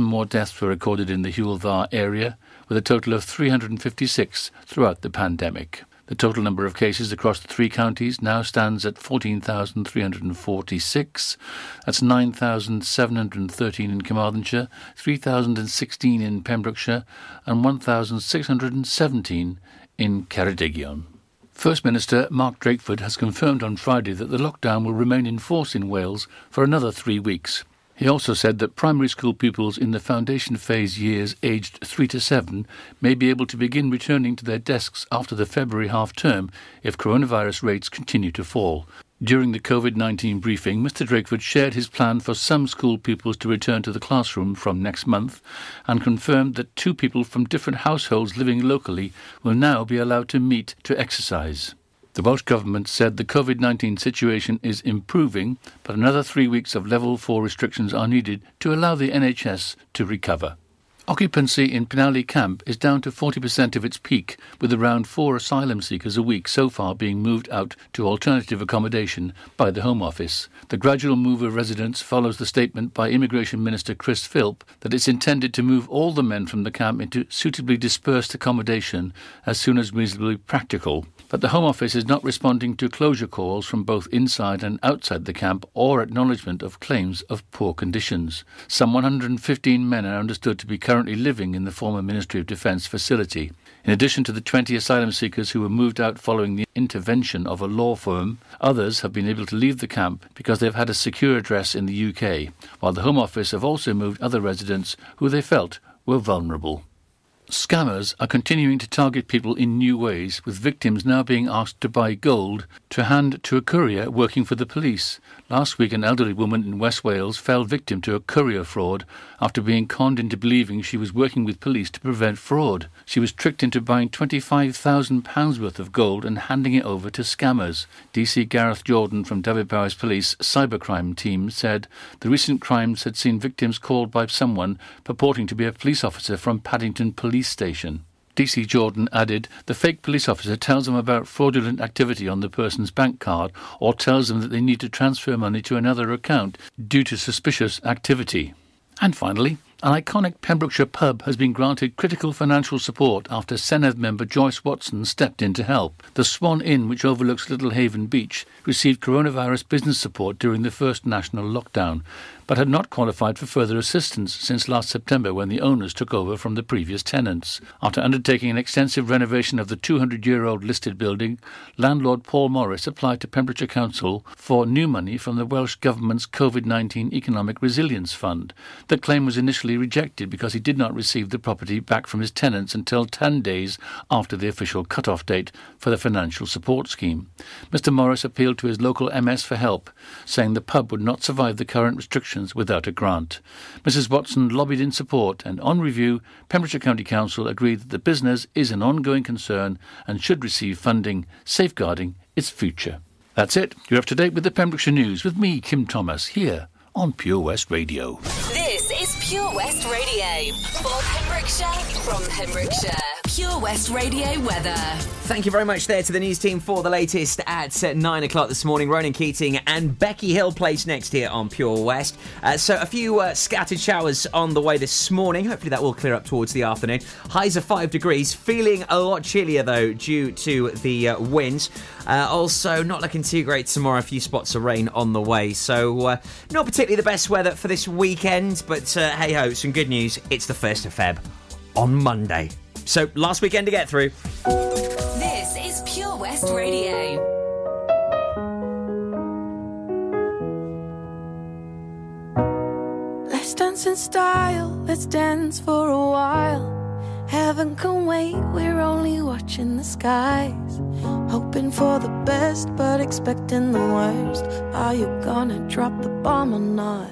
7 more deaths were recorded in the Hywel Dda area, with a total of 356 throughout the pandemic. The total number of cases across the 3 counties now stands at 14,346. That's 9,713 in Carmarthenshire, 3,016 in Pembrokeshire and 1,617 in Ceredigion. First Minister Mark Drakeford has confirmed on Friday that the lockdown will remain in force in Wales for another 3 weeks. He also said that primary school pupils in the foundation phase years aged 3 to 7 may be able to begin returning to their desks after the February half-term if coronavirus rates continue to fall. During the COVID-19 briefing, Mr Drakeford shared his plan for some school pupils to return to the classroom from next month and confirmed that 2 people from different households living locally will now be allowed to meet to exercise. The Welsh Government said the COVID-19 situation is improving, but another 3 weeks of Level 4 restrictions are needed to allow the NHS to recover. Occupancy in Penally Camp is down to 40% of its peak, with around 4 asylum seekers a week so far being moved out to alternative accommodation by the Home Office. The gradual move of residents follows the statement by Immigration Minister Chris Philp that it's intended to move all the men from the camp into suitably dispersed accommodation as soon as reasonably practical. But the Home Office is not responding to closure calls from both inside and outside the camp or acknowledgement of claims of poor conditions. Some 115 men are understood to be currently living in the former Ministry of Defence facility. In addition to the 20 asylum seekers who were moved out following the intervention of a law firm, others have been able to leave the camp because they've had a secure address in the UK, while the Home Office have also moved other residents who they felt were vulnerable. Scammers are continuing to target people in new ways, with victims now being asked to buy gold to hand to a courier working for the police. Last week, an elderly woman in West Wales fell victim to a courier fraud after being conned into believing she was working with police to prevent fraud. She was tricked into buying £25,000 worth of gold and handing it over to scammers. DC Gareth Jordan from David Bowers Police cybercrime team said the recent crimes had seen victims called by someone purporting to be a police officer from Paddington Police Station. DC Jordan added, the fake police officer tells them about fraudulent activity on the person's bank card or tells them that they need to transfer money to another account due to suspicious activity. And finally, an iconic Pembrokeshire pub has been granted critical financial support after Senedd member Joyce Watson stepped in to help. The Swan Inn, which overlooks Littlehaven Beach, received coronavirus business support during the first national lockdown, but had not qualified for further assistance since last September when the owners took over from the previous tenants. After undertaking an extensive renovation of the 200-year-old listed building, landlord Paul Morris applied to Pembrokeshire Council for new money from the Welsh Government's COVID-19 Economic Resilience Fund. The claim was initially rejected because he did not receive the property back from his tenants until 10 days after the official cut-off date for the financial support scheme. Mr Morris appealed to his local MS for help, saying the pub would not survive the current restrictions without a grant. Mrs Watson lobbied in support and on review, Pembrokeshire County Council agreed that the business is an ongoing concern and should receive funding, safeguarding its future. That's it. You're up to date with the Pembrokeshire News with me, Kim Thomas, here on Pure West Radio. This is Pure West Radio. For Pembrokeshire, from Pembrokeshire. Pure West Radio weather. Thank you very much there to the news team for the latest at 9 o'clock this morning. Ronan Keating and Becky Hill place next here on Pure West. So a few scattered showers on the way this morning. Hopefully that will clear up towards the afternoon. Highs are 5 degrees. Feeling a lot chillier though due to the winds. Also not looking too great tomorrow. A few spots of rain on the way. So not particularly the best weather for this weekend. But hey-ho, some good news. It's the 1st of Feb on Monday. So, last weekend to get through. This is Pure West Radio. Let's dance in style, let's dance for a while. Heaven can wait, we're only watching the skies. Hoping for the best, but expecting the worst. Are you gonna drop the bomb or not?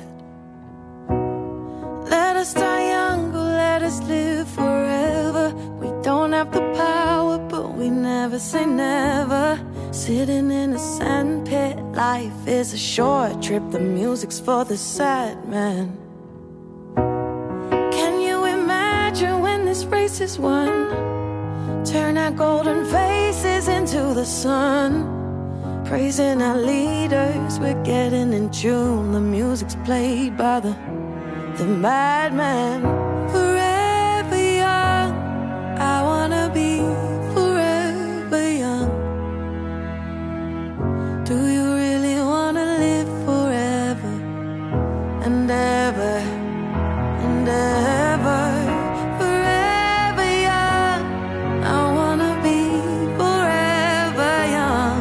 Let us die young, but let us live forever. We don't have the power, but we never say never. Sitting in a sandpit, life is a short trip. The music's for the sad man. Can you imagine when this race is won? Turn our golden faces into the sun. Praising our leaders, we're getting in tune. The music's played by the the madman, forever young. I wanna be forever young. Do you really wanna live forever and ever and ever? Forever young, I wanna be forever young.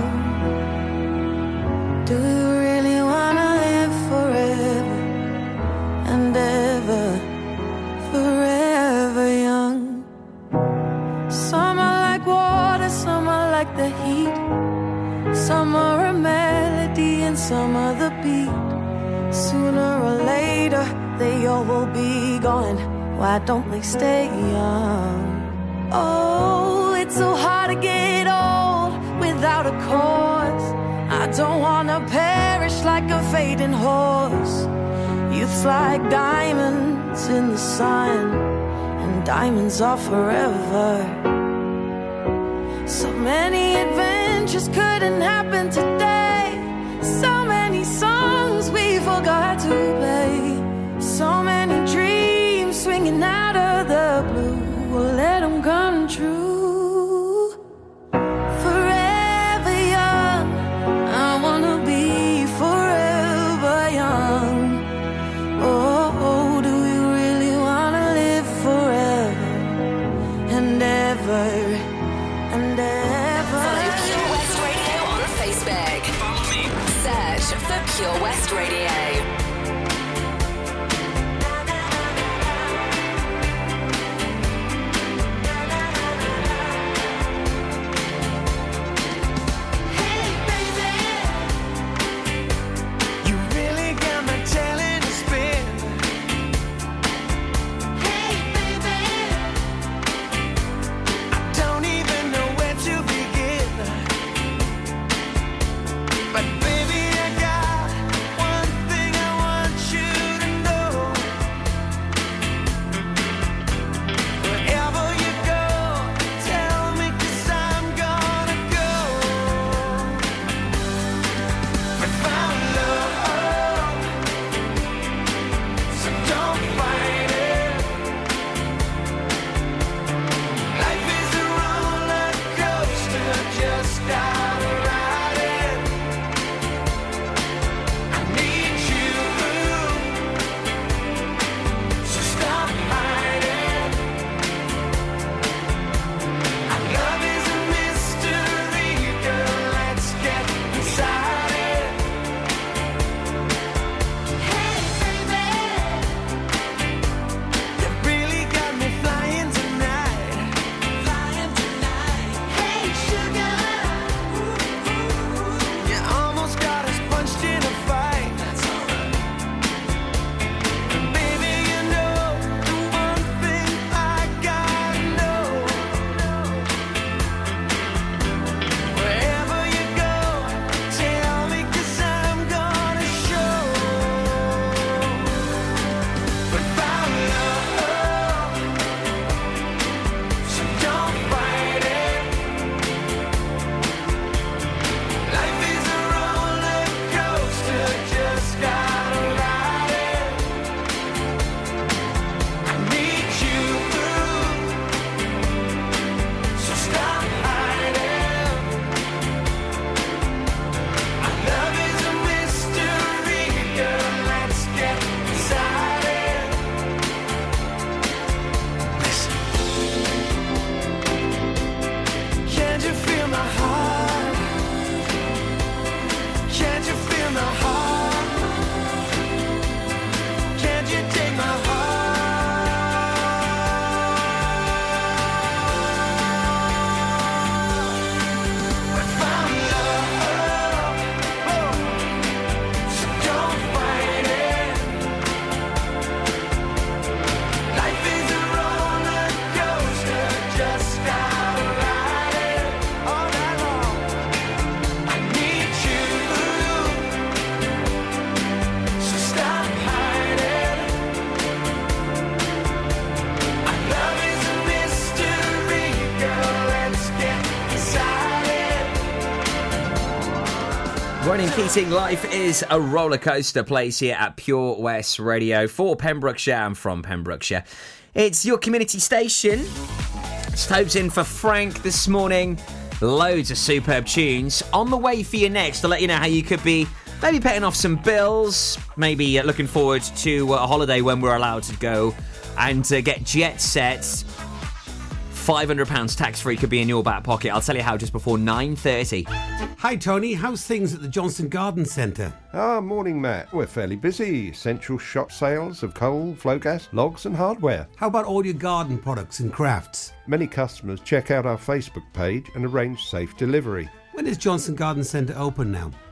Do you really wanna live forever and ever, forever young? Some are like water, some are like the heat, some are a melody and some are the beat. Sooner or later they all will be gone. Why don't they stay young? Oh, it's so hard to get old without a cause. I don't wanna perish like a fading horse. Youth's like diamonds in the sun, and diamonds are forever. So many adventures couldn't happen today. So many songs we forgot to play. So many dreams swinging out of the blue. We'll let them come true. Forever young, I wanna be forever young. Oh, do you really wanna live forever and ever and ever? Follow Pure West Radio on Facebook. Follow me. Search for Pure West Radio. Ronan Keating, life is a roller coaster, plays here at Pure West Radio for Pembrokeshire and from Pembrokeshire. It's your community station. Stopes in for Frank this morning. Loads of superb tunes on the way for you next to let you know how you could be maybe paying off some bills, maybe looking forward to a holiday when we're allowed to go and get jet sets. £500 tax-free could be in your back pocket. I'll tell you how just before 9:30. Hi, Tony. How's things at the Johnson Garden Centre? Morning, Matt. We're fairly busy. Central shop sales of coal, flow gas, logs and hardware. How about all your garden products and crafts? Many customers check out our Facebook page and arrange safe delivery. When is Johnson Garden Centre open now?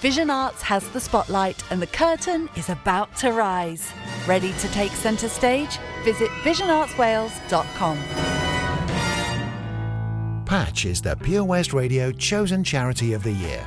Vision Arts has the spotlight and the curtain is about to rise. Ready to take centre stage? Visit visionartswales.com. Patch is the Pure West Radio chosen charity of the year.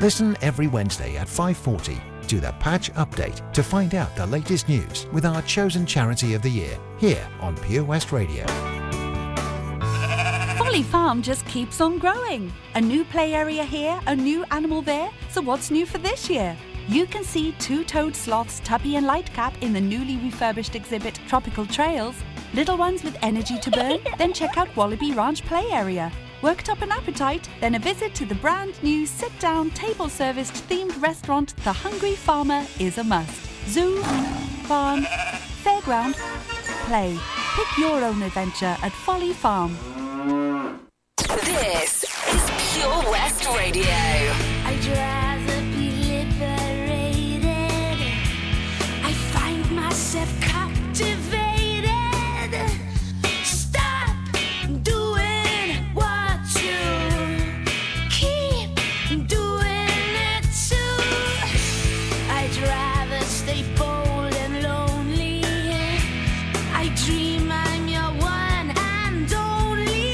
Listen every Wednesday at 5:40 to the Patch Update to find out the latest news with our chosen charity of the year here on Pure West Radio. Folly Farm just keeps on growing. A new play area here, a new animal there. So what's new for this year? You can see two-toed sloths Tuppy and Lightcap in the newly refurbished exhibit Tropical Trails, little ones with energy to burn, then check out Wallaby Ranch Play Area. Worked up an appetite? Then a visit to the brand new sit-down, table-serviced themed restaurant The Hungry Farmer is a must. Zoo, farm, fairground, play. Pick your own adventure at Folly Farm. This is Pure West Radio. I'd rather be liberated. I find myself captivated. Stop doing what you keep doing it too. I'd rather stay bold and lonely. I dream I'm your one. Change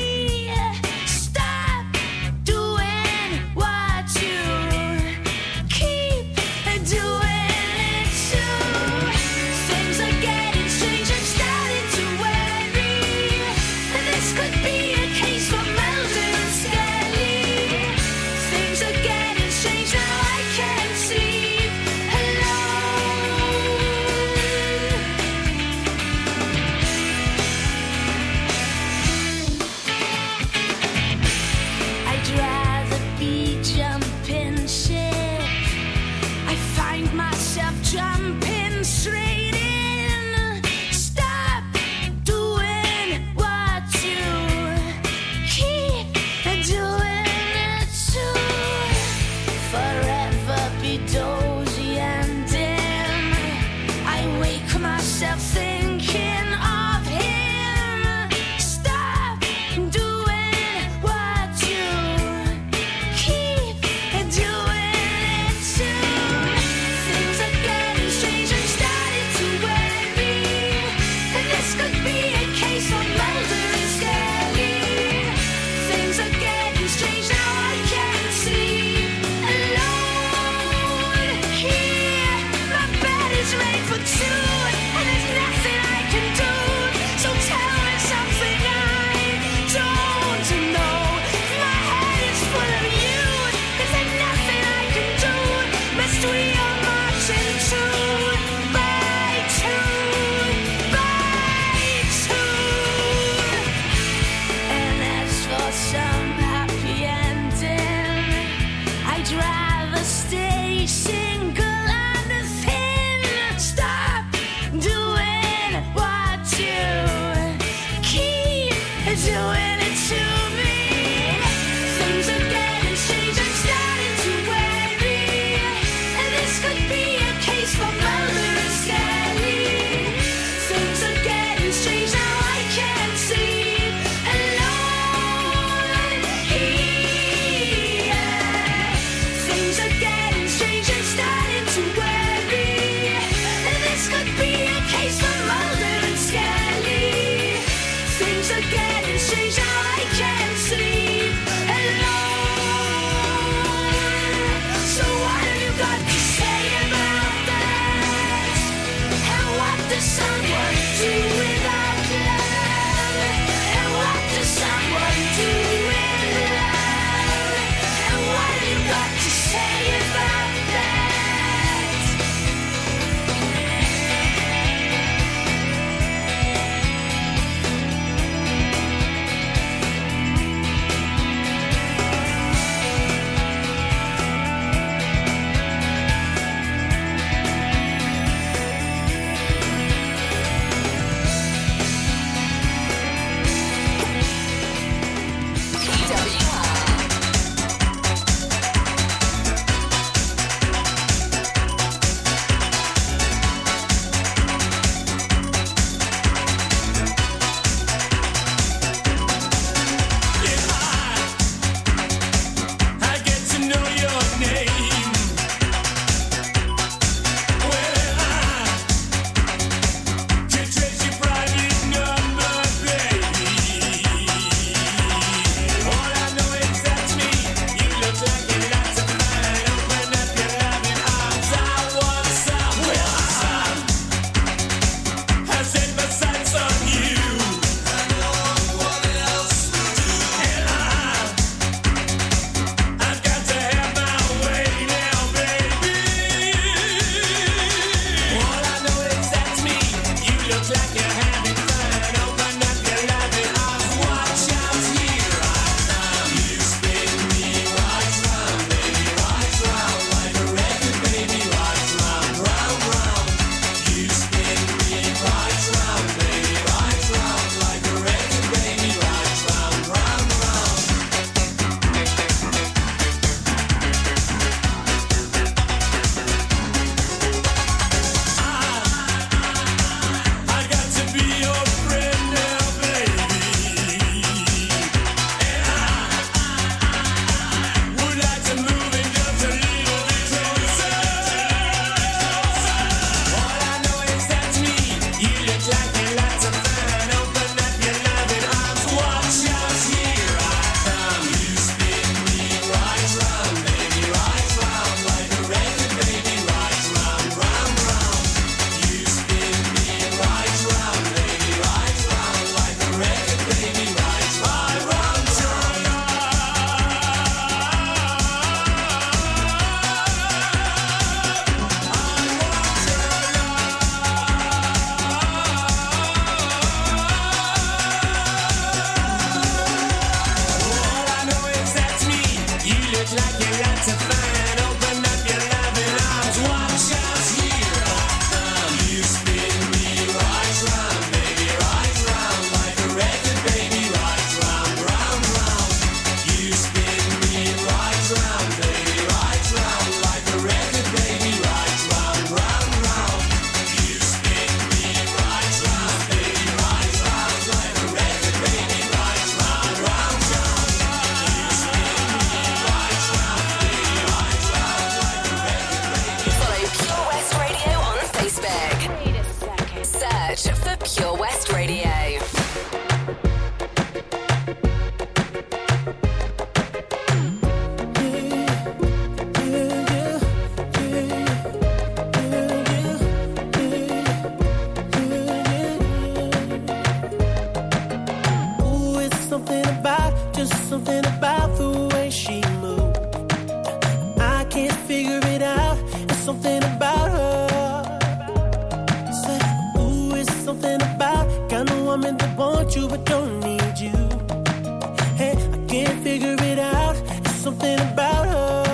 the way she moved. I can't figure it out. There's something about her. Said, ooh, it's something about kind of woman that wants you but don't need you. Hey, I can't figure it out. There's something about her.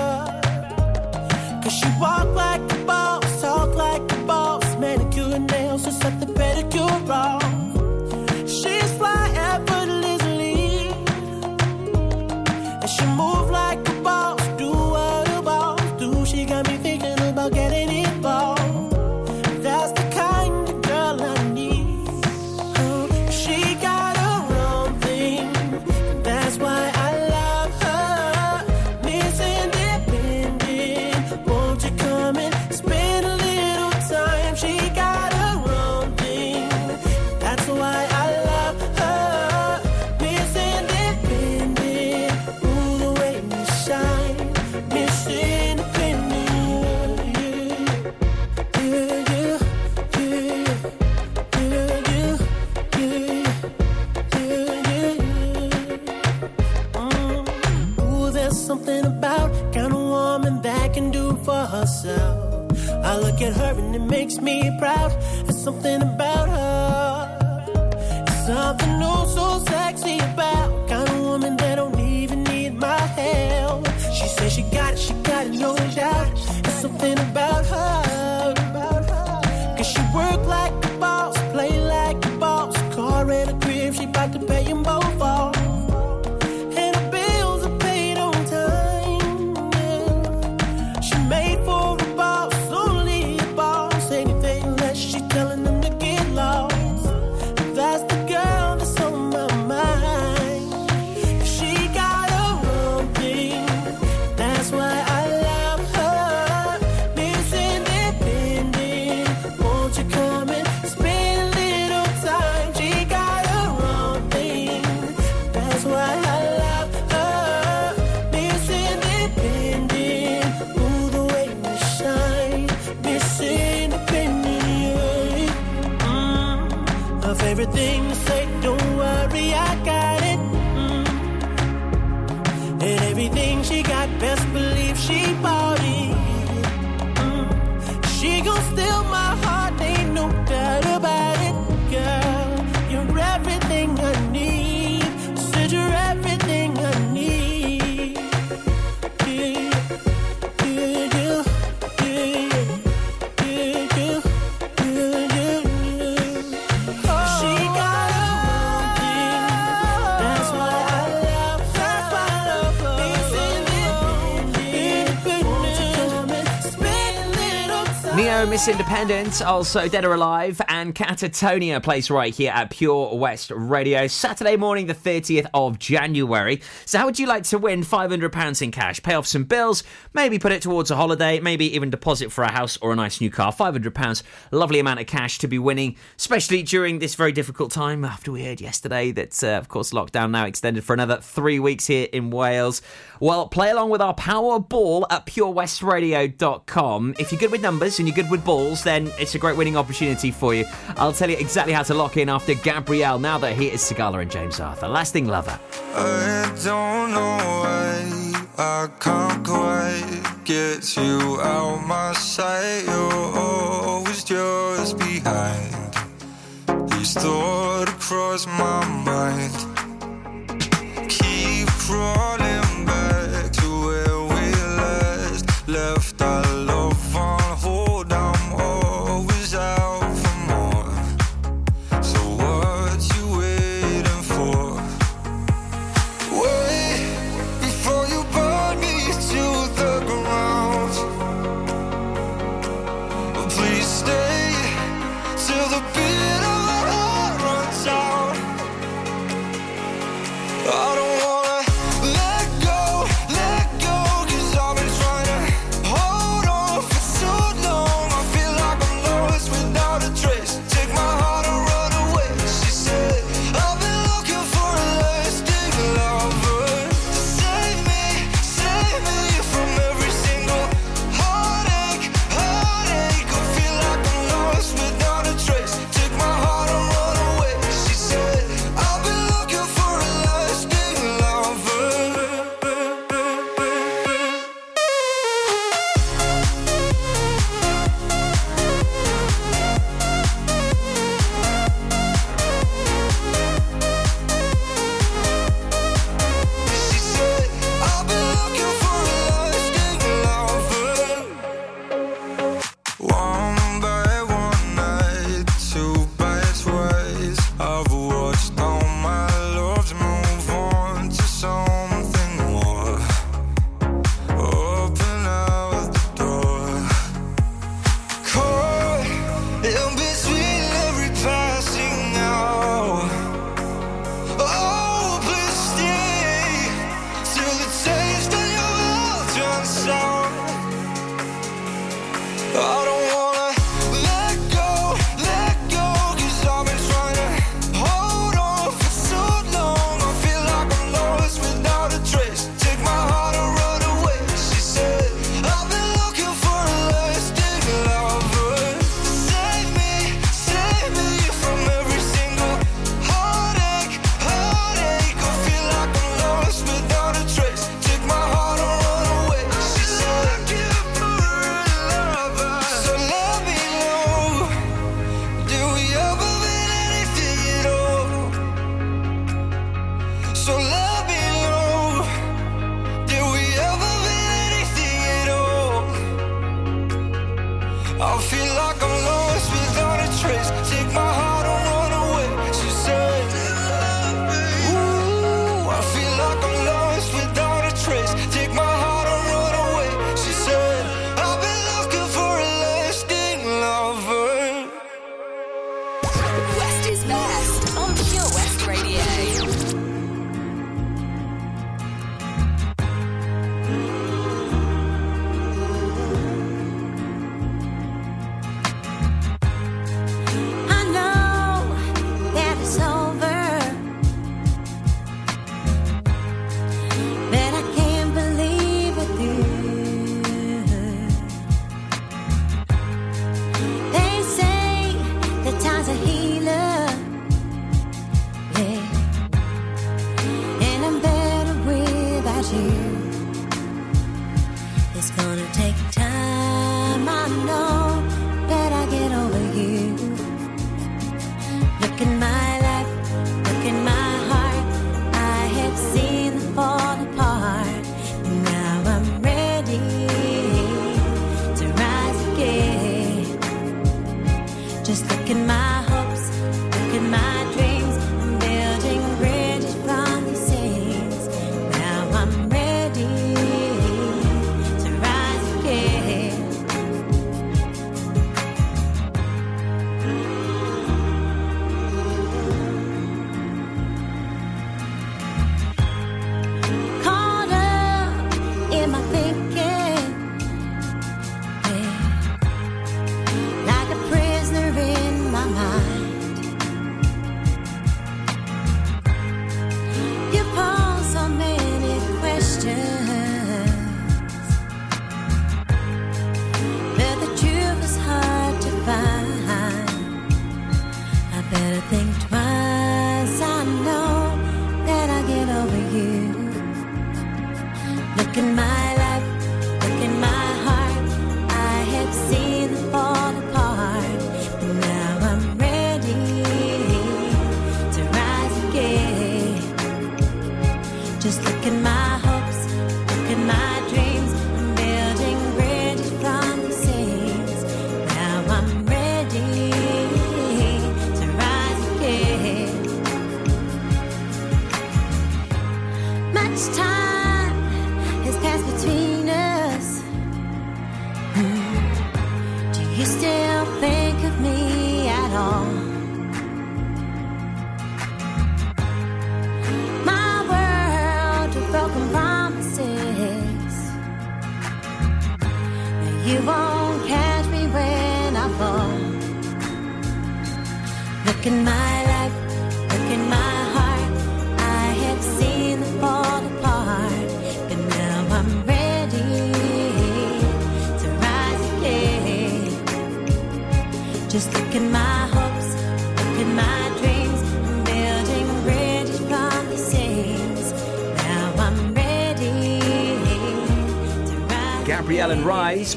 Cause she walk like a boss, talk like a boss, manicure and nails, just set the pedicure wrong. I look at her and it makes me proud. There's something about her. There's something new, so sexy about kind of woman that don't even need my help. She says she got it, no doubt. There's something about her. Cause she work like a boss, play like a boss. Car and a crib, she bout to pay them both off. Everything to say, don't worry, I got it. And everything she got, best believe she bought it. She gon' steal my heart, ain't no doubt about it, girl. You're everything I need. Said you're everything I need. Yeah, yeah, yeah, yeah, yeah, yeah, yeah. Miss Independence, also Dead or Alive, and Catatonia plays right here at Pure West Radio, Saturday morning the 30th of January. So how would you like to win £500 in cash, pay off some bills, maybe put it towards a holiday, maybe even deposit for a house or a nice new car? £500, lovely amount of cash to be winning, especially during this very difficult time after we heard yesterday that, of course, lockdown now extended for another 3 weeks here in Wales. Well, play along with our Powerball at purewestradio.com. If you're good with numbers and you're good with balls, then it's a great winning opportunity for you. I'll tell you exactly how to lock in after Gabrielle. Now that here is Sigala and James Arthur, Lasting Lover. I don't know why I can't quite get you out my sight. You're always just behind. These thoughts cross my mind. Keep crawling back to where we last left our love on hold.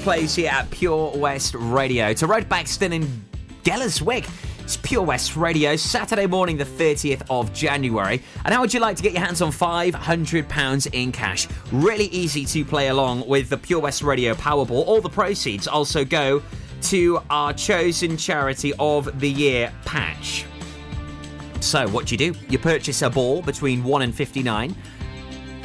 Plays here at Pure West Radio. To Road Baxton in Gellerswick, it's Pure West Radio, Saturday morning the 30th of January. And how would you like to get your hands on £500 in cash? Really easy to play along with the Pure West Radio Powerball. All the proceeds also go to our chosen charity of the year, Patch. So what do? You purchase a ball between 1 and 59.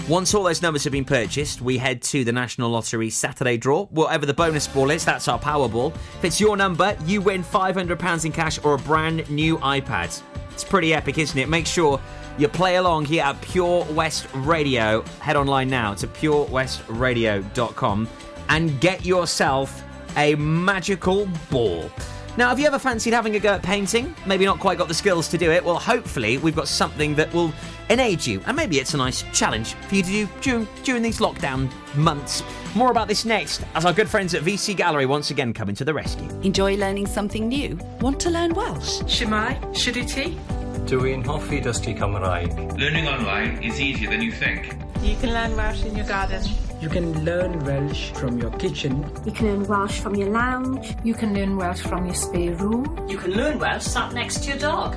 Once all those numbers have been purchased, we head to the National Lottery Saturday draw. Whatever the bonus ball is, that's our Powerball. If it's your number, you win £500 in cash or a brand new iPad. It's pretty epic, isn't it? Make sure you play along here at Pure West Radio. Head online now to purewestradio.com and get yourself a magical ball. Now, have you ever fancied having a go at painting? Maybe not quite got the skills to do it. Well, hopefully we've got something that will engage you. And maybe it's a nice challenge for you to do during these lockdown months. More about this next, as our good friends at VC Gallery once again come into the rescue. Enjoy learning something new? Want to learn Welsh? Shemai? Shuduti? Doing hoffi dusty Cymraeg. Learning online is easier than you think. You can learn Welsh in your garden. You can learn Welsh from your kitchen. You can learn Welsh from your lounge. You can learn Welsh from your spare room. You can learn Welsh sat next to your dog.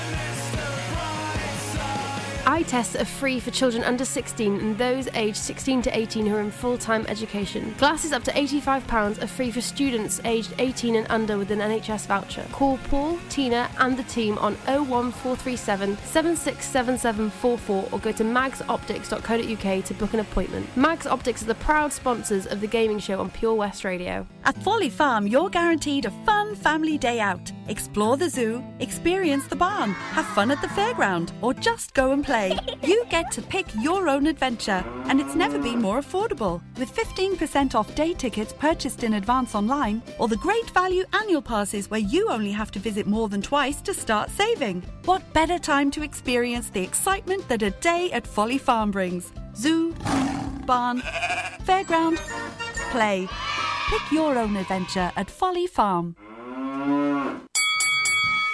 Eye tests are free for children under 16 and those aged 16 to 18 who are in full-time education. Glasses up to £85 are free for students aged 18 and under with an NHS voucher. Call Paul, Tina and the team on 01437 767744 or go to magsoptics.co.uk to book an appointment. Mags Optics are the proud sponsors of the gaming show on Pure West Radio. At Folly Farm, you're guaranteed a fun family day out. Explore the zoo, experience the barn, have fun at the fairground or just go and play. You get to pick your own adventure, and it's never been more affordable. With 15% off day tickets purchased in advance online, or the great value annual passes where you only have to visit more than twice to start saving. What better time to experience the excitement that a day at Folly Farm brings? Zoo, barn, fairground, play. Pick your own adventure at Folly Farm.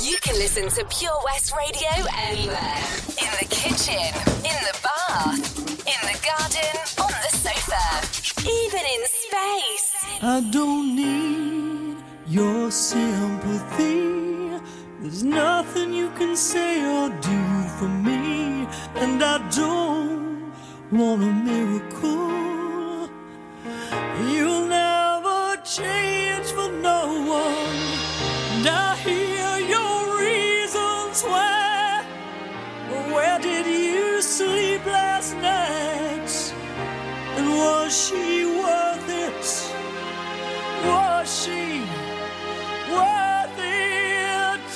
You can listen to Pure West Radio anywhere. In the kitchen, in the bath, in the garden, on the sofa, even in space. I don't need your sympathy. There's nothing you can say or do for me. And I don't want a miracle. You'll never change for no one. And I hear your reasons why. Where did you sleep last night? And was she worth it? Was she worth it?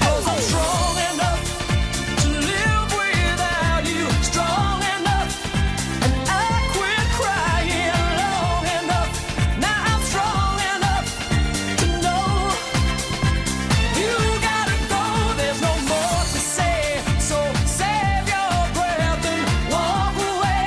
I was strong enough to live without you. Strong enough, and I quit crying long enough. Now I'm strong enough to know you gotta go. There's no more to say, so save your breath and walk away.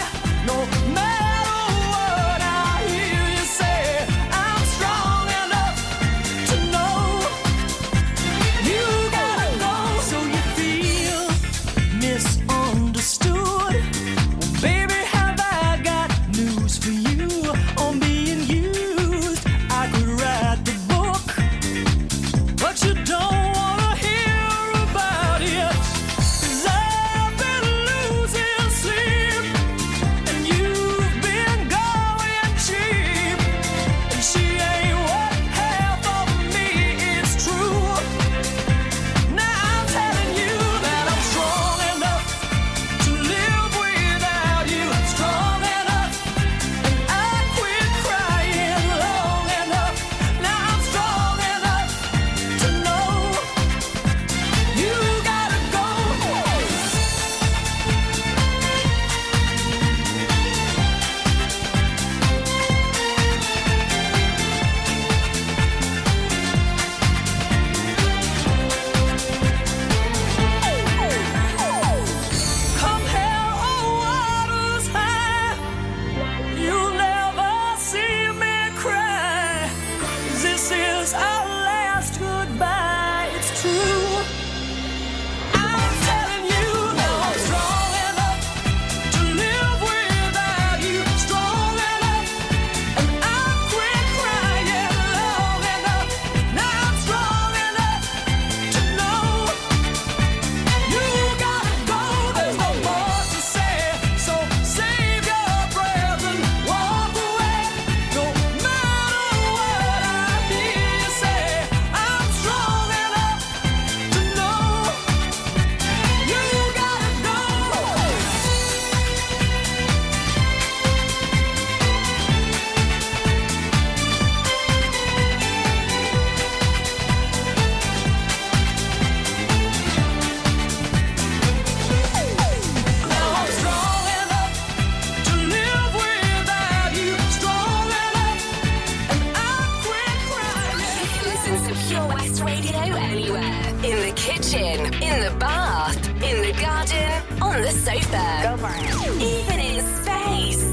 kitchen, in the bath, in the garden, on the sofa. Go for it. Even in space.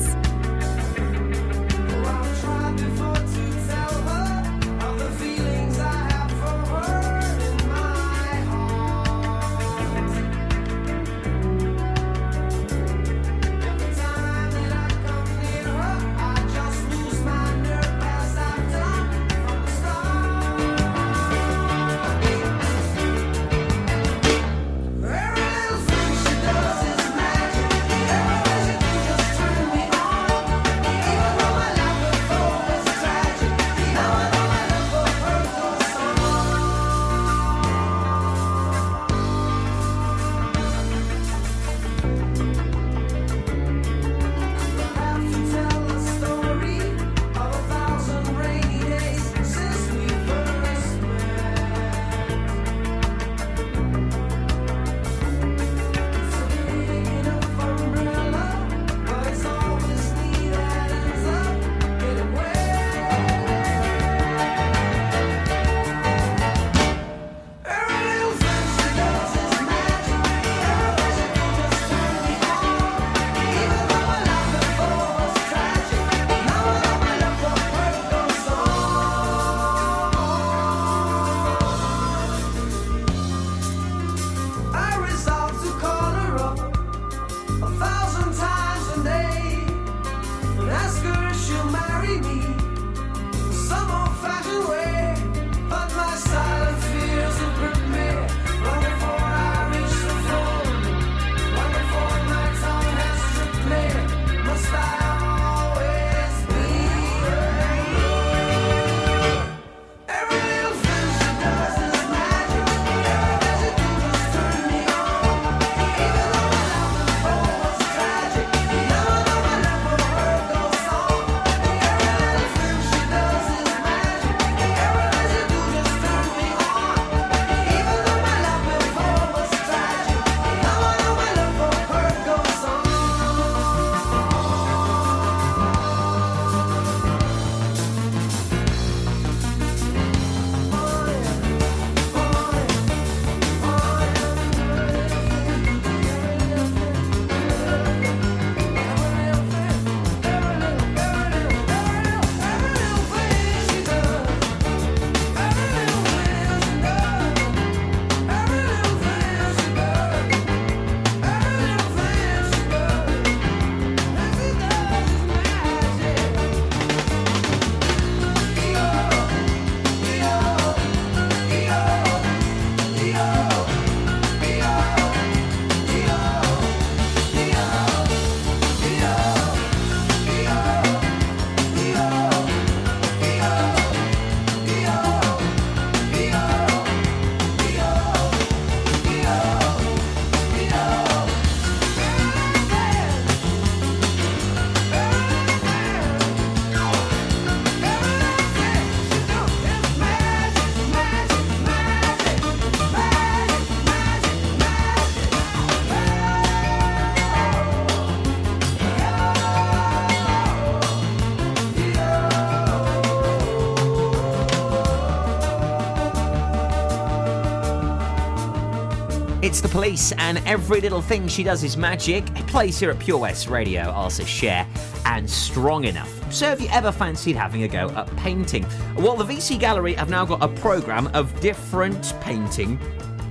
It's the Police, and every little thing she does is magic. It plays here at Pure West Radio, also share and strong enough. So have you ever fancied having a go at painting? Well, the VC Gallery have now got a programme of different painting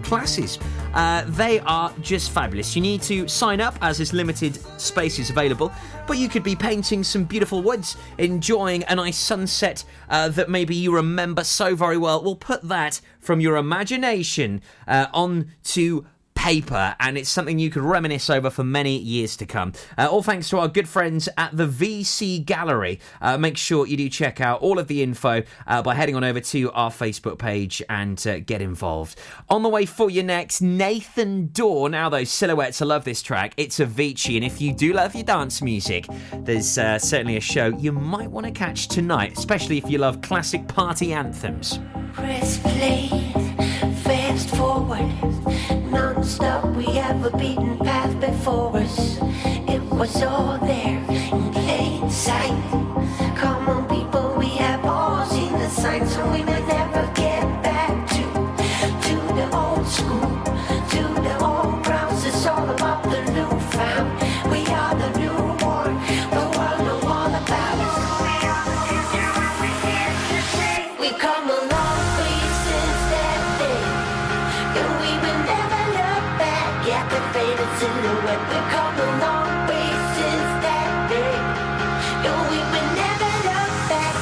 classes. They are just fabulous. You need to sign up as there's limited spaces available, but you could be painting some beautiful woods, enjoying a nice sunset that maybe you remember so very well. We'll put that from your imagination onto paper, and it's something you could reminisce over for many years to come. All thanks to our good friends at the VC Gallery. Make sure you do check out all of the info by heading on over to our Facebook page and get involved. On the way for you next, Nathan Dorr. Now those Silhouettes, I love this track. It's Avicii, and if you do love your dance music, there's certainly a show you might want to catch tonight, especially if you love classic party anthems. Press play, fast forward. Non-stop, we have a beaten path before us. It was all there in plain sight. Come on people, we have all seen the signs, so we may never get back to the old school. at the faded silhouette, the couple long faces that day. No, we would never look back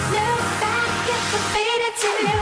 at the faded silhouette.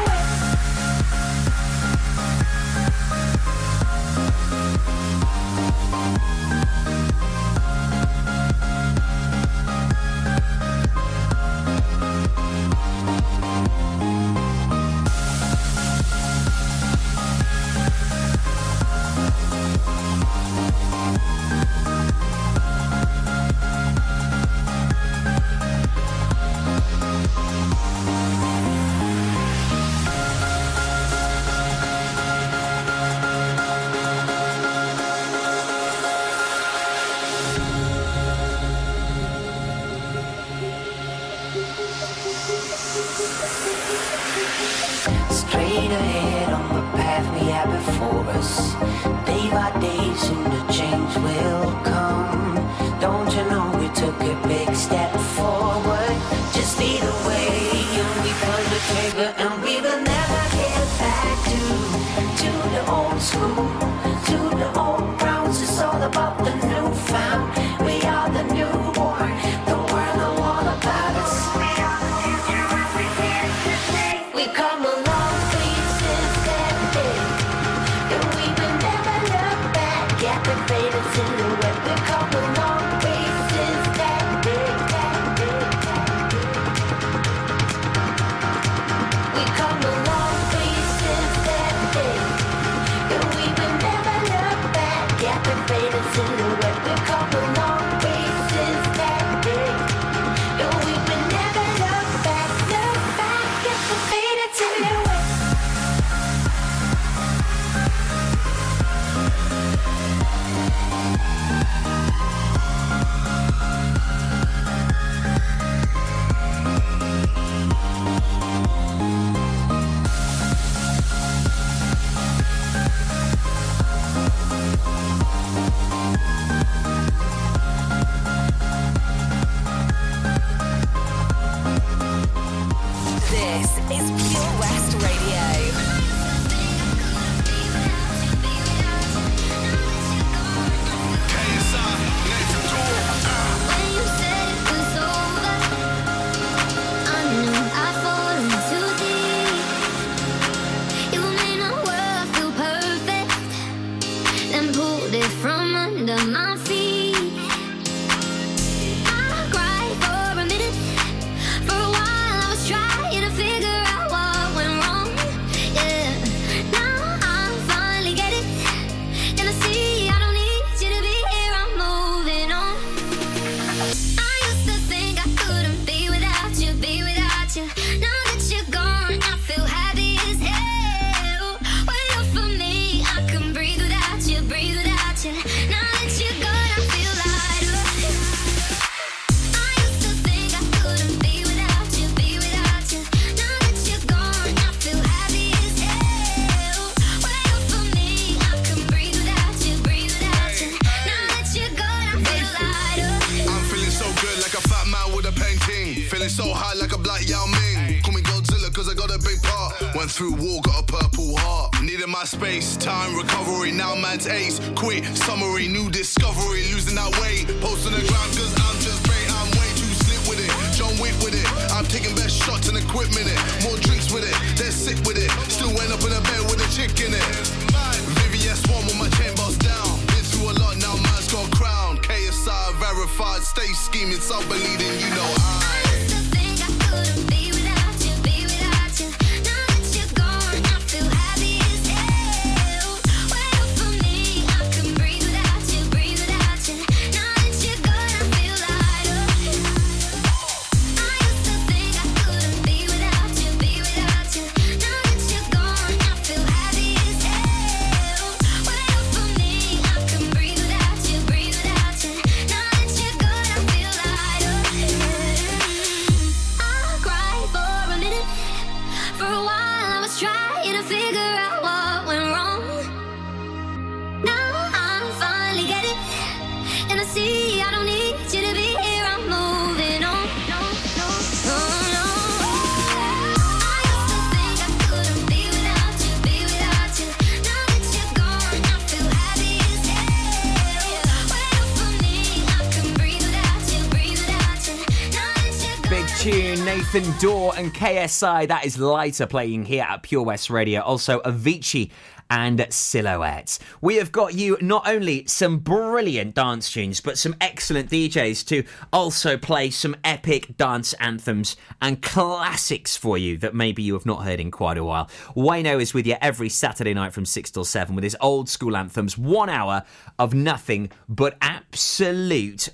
Nathan Dorr and KSI. That is Lighter playing here at Pure West Radio. Also Avicii and Silhouette. We have got you not only some brilliant dance tunes, but some excellent DJs to also play some epic dance anthems and classics for you that maybe you have not heard in quite a while. Wayno is with you every Saturday night from 6 till 7 with his old school anthems. 1 hour of nothing but absolute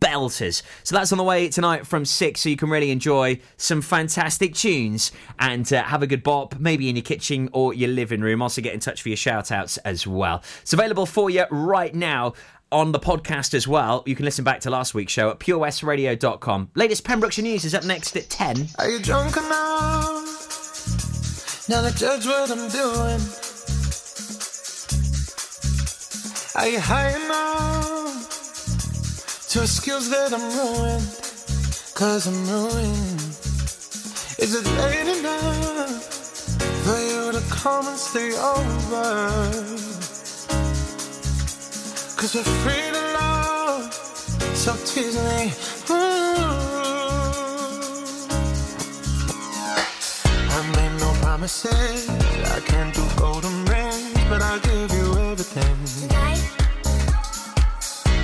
belters. So that's on the way tonight from 6, so you can really enjoy some fantastic tunes and have a good bop, maybe in your kitchen or your living room. Also get in touch for your shout-outs as well. It's available for you right now on the podcast as well. You can listen back to last week's show at purewestradio.com. Latest Pembrokeshire news is up next at 10. Are you drunk enough now to judge what I'm doing? Are you high enough to excuse that I'm ruined? 'Cause I'm ruined. Is it late enough for you to come and stay over? 'Cause we're free to love, so tease me. Ooh. I made no promises, I can't do golden rings, but I'll give you everything tonight.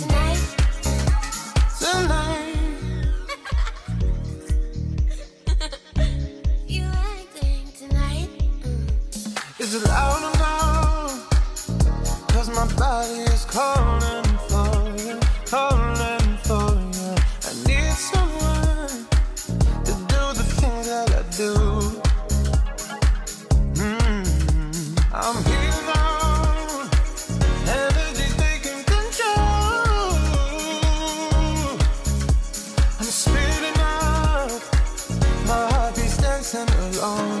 tonight. Tonight. Is it loud enough? 'Cause my body is calling for you, calling for you. I need someone to do the things that I do. I'm here now, energy's taking control. I'm speeding up, my heartbeat's dancing alone.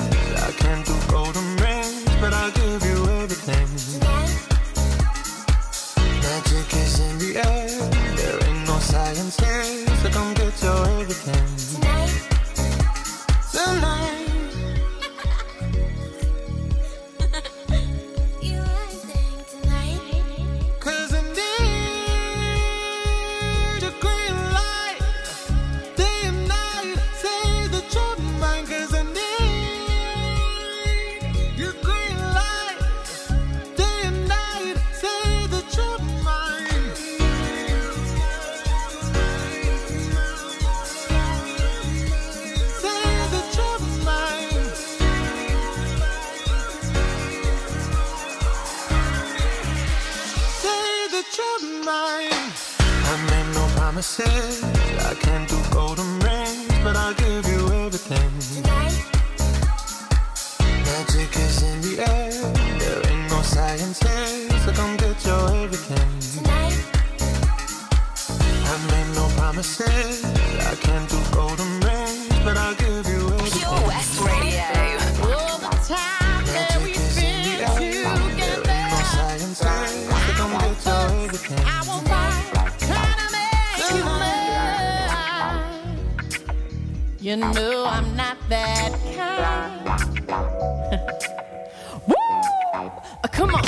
I can't do golden rings, but I'll give you everything tonight. Magic is in the air, there ain't no science here, so come get your everything tonight. Tonight. You are saying tonight, 'cause I need a green light, day and night. Say the truth, man, 'cause I need your green light, day and night. Say the truth, man. Say I made no promises, I can't do golden rings, but I'll give you everything tonight. Magic is in the air, there ain't no science here, so come get your everything tonight. I made no promises, I can't do golden rings, but I'll give you everything. Pure West Radio. All the time that we spend together, there ain't no science here. I won't fight, trying to make you mine. You know I'm not that kind. Woo! Come on. Oh,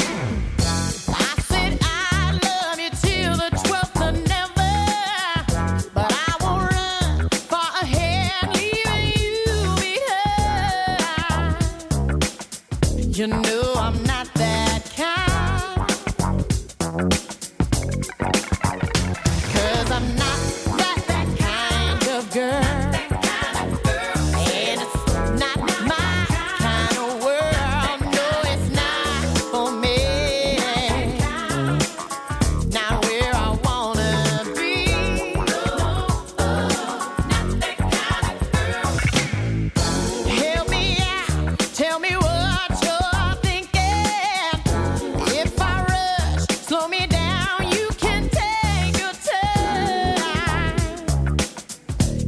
me.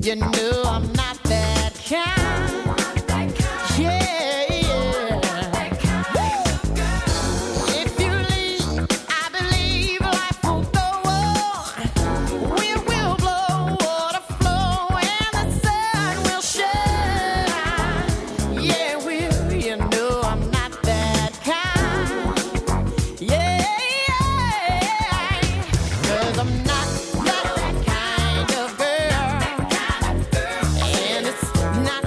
You know I'm not that kind. Not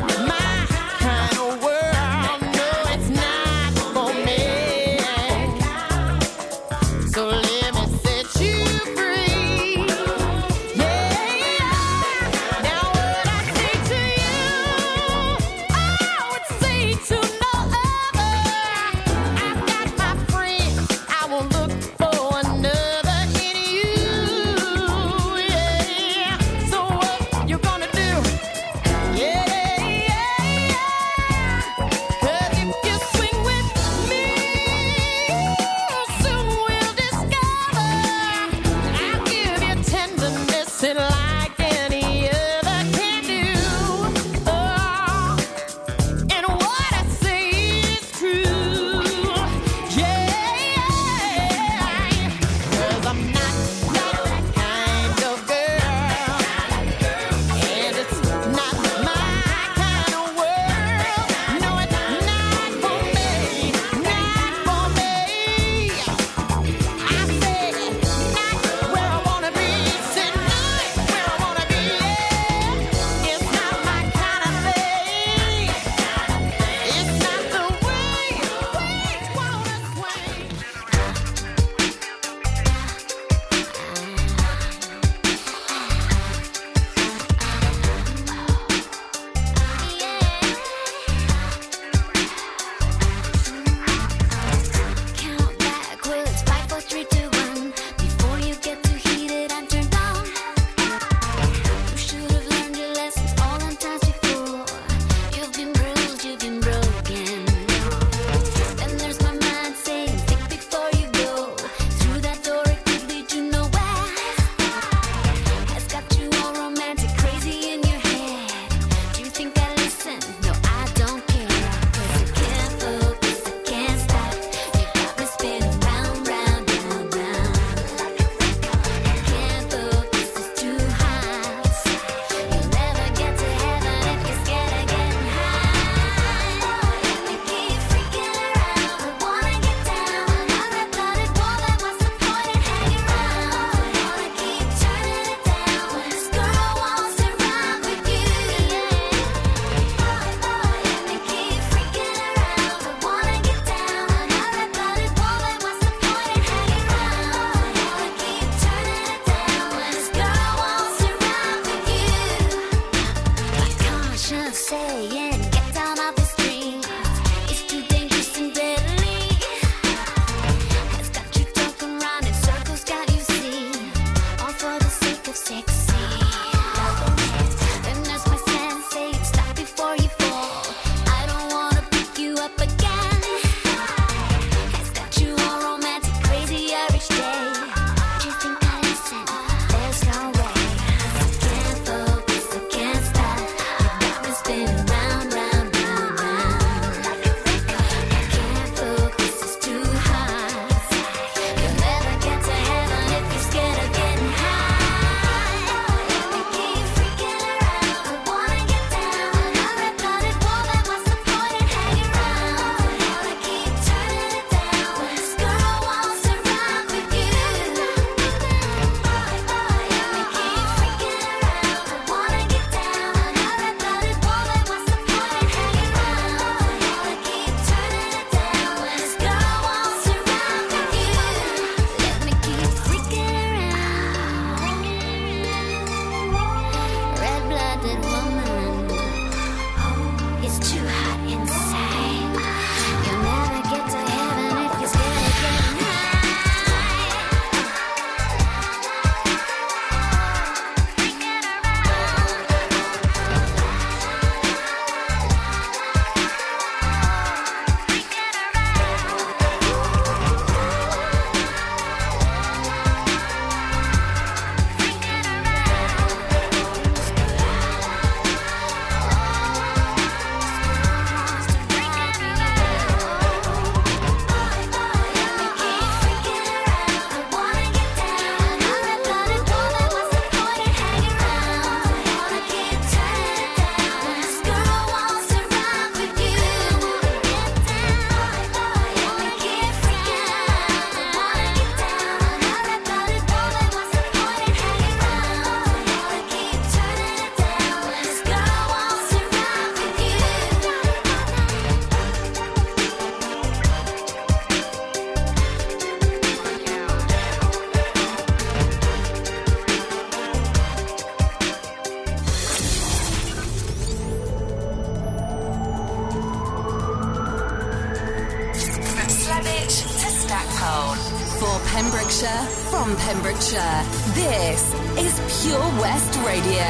from Pembrokeshire, this is Pure West Radio.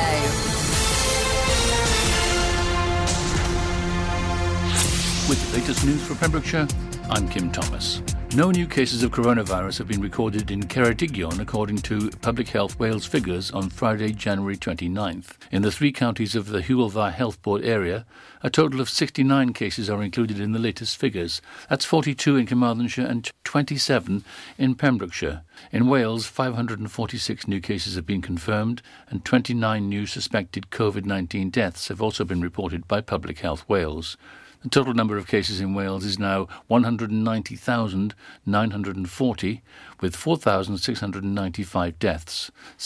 With the latest news for Pembrokeshire, I'm Kim Thomas. No new cases of coronavirus have been recorded in Ceredigion, according to Public Health Wales figures on Friday, January 29th. In the three counties of the Hywel Dda Health Board area, a total of 69 cases are included in the latest figures. That's 42 in Carmarthenshire and 27 in Pembrokeshire. In Wales, 546 new cases have been confirmed and 29 new suspected COVID-19 deaths have also been reported by Public Health Wales. The total number of cases in Wales is now 190,940, with 4,695 deaths.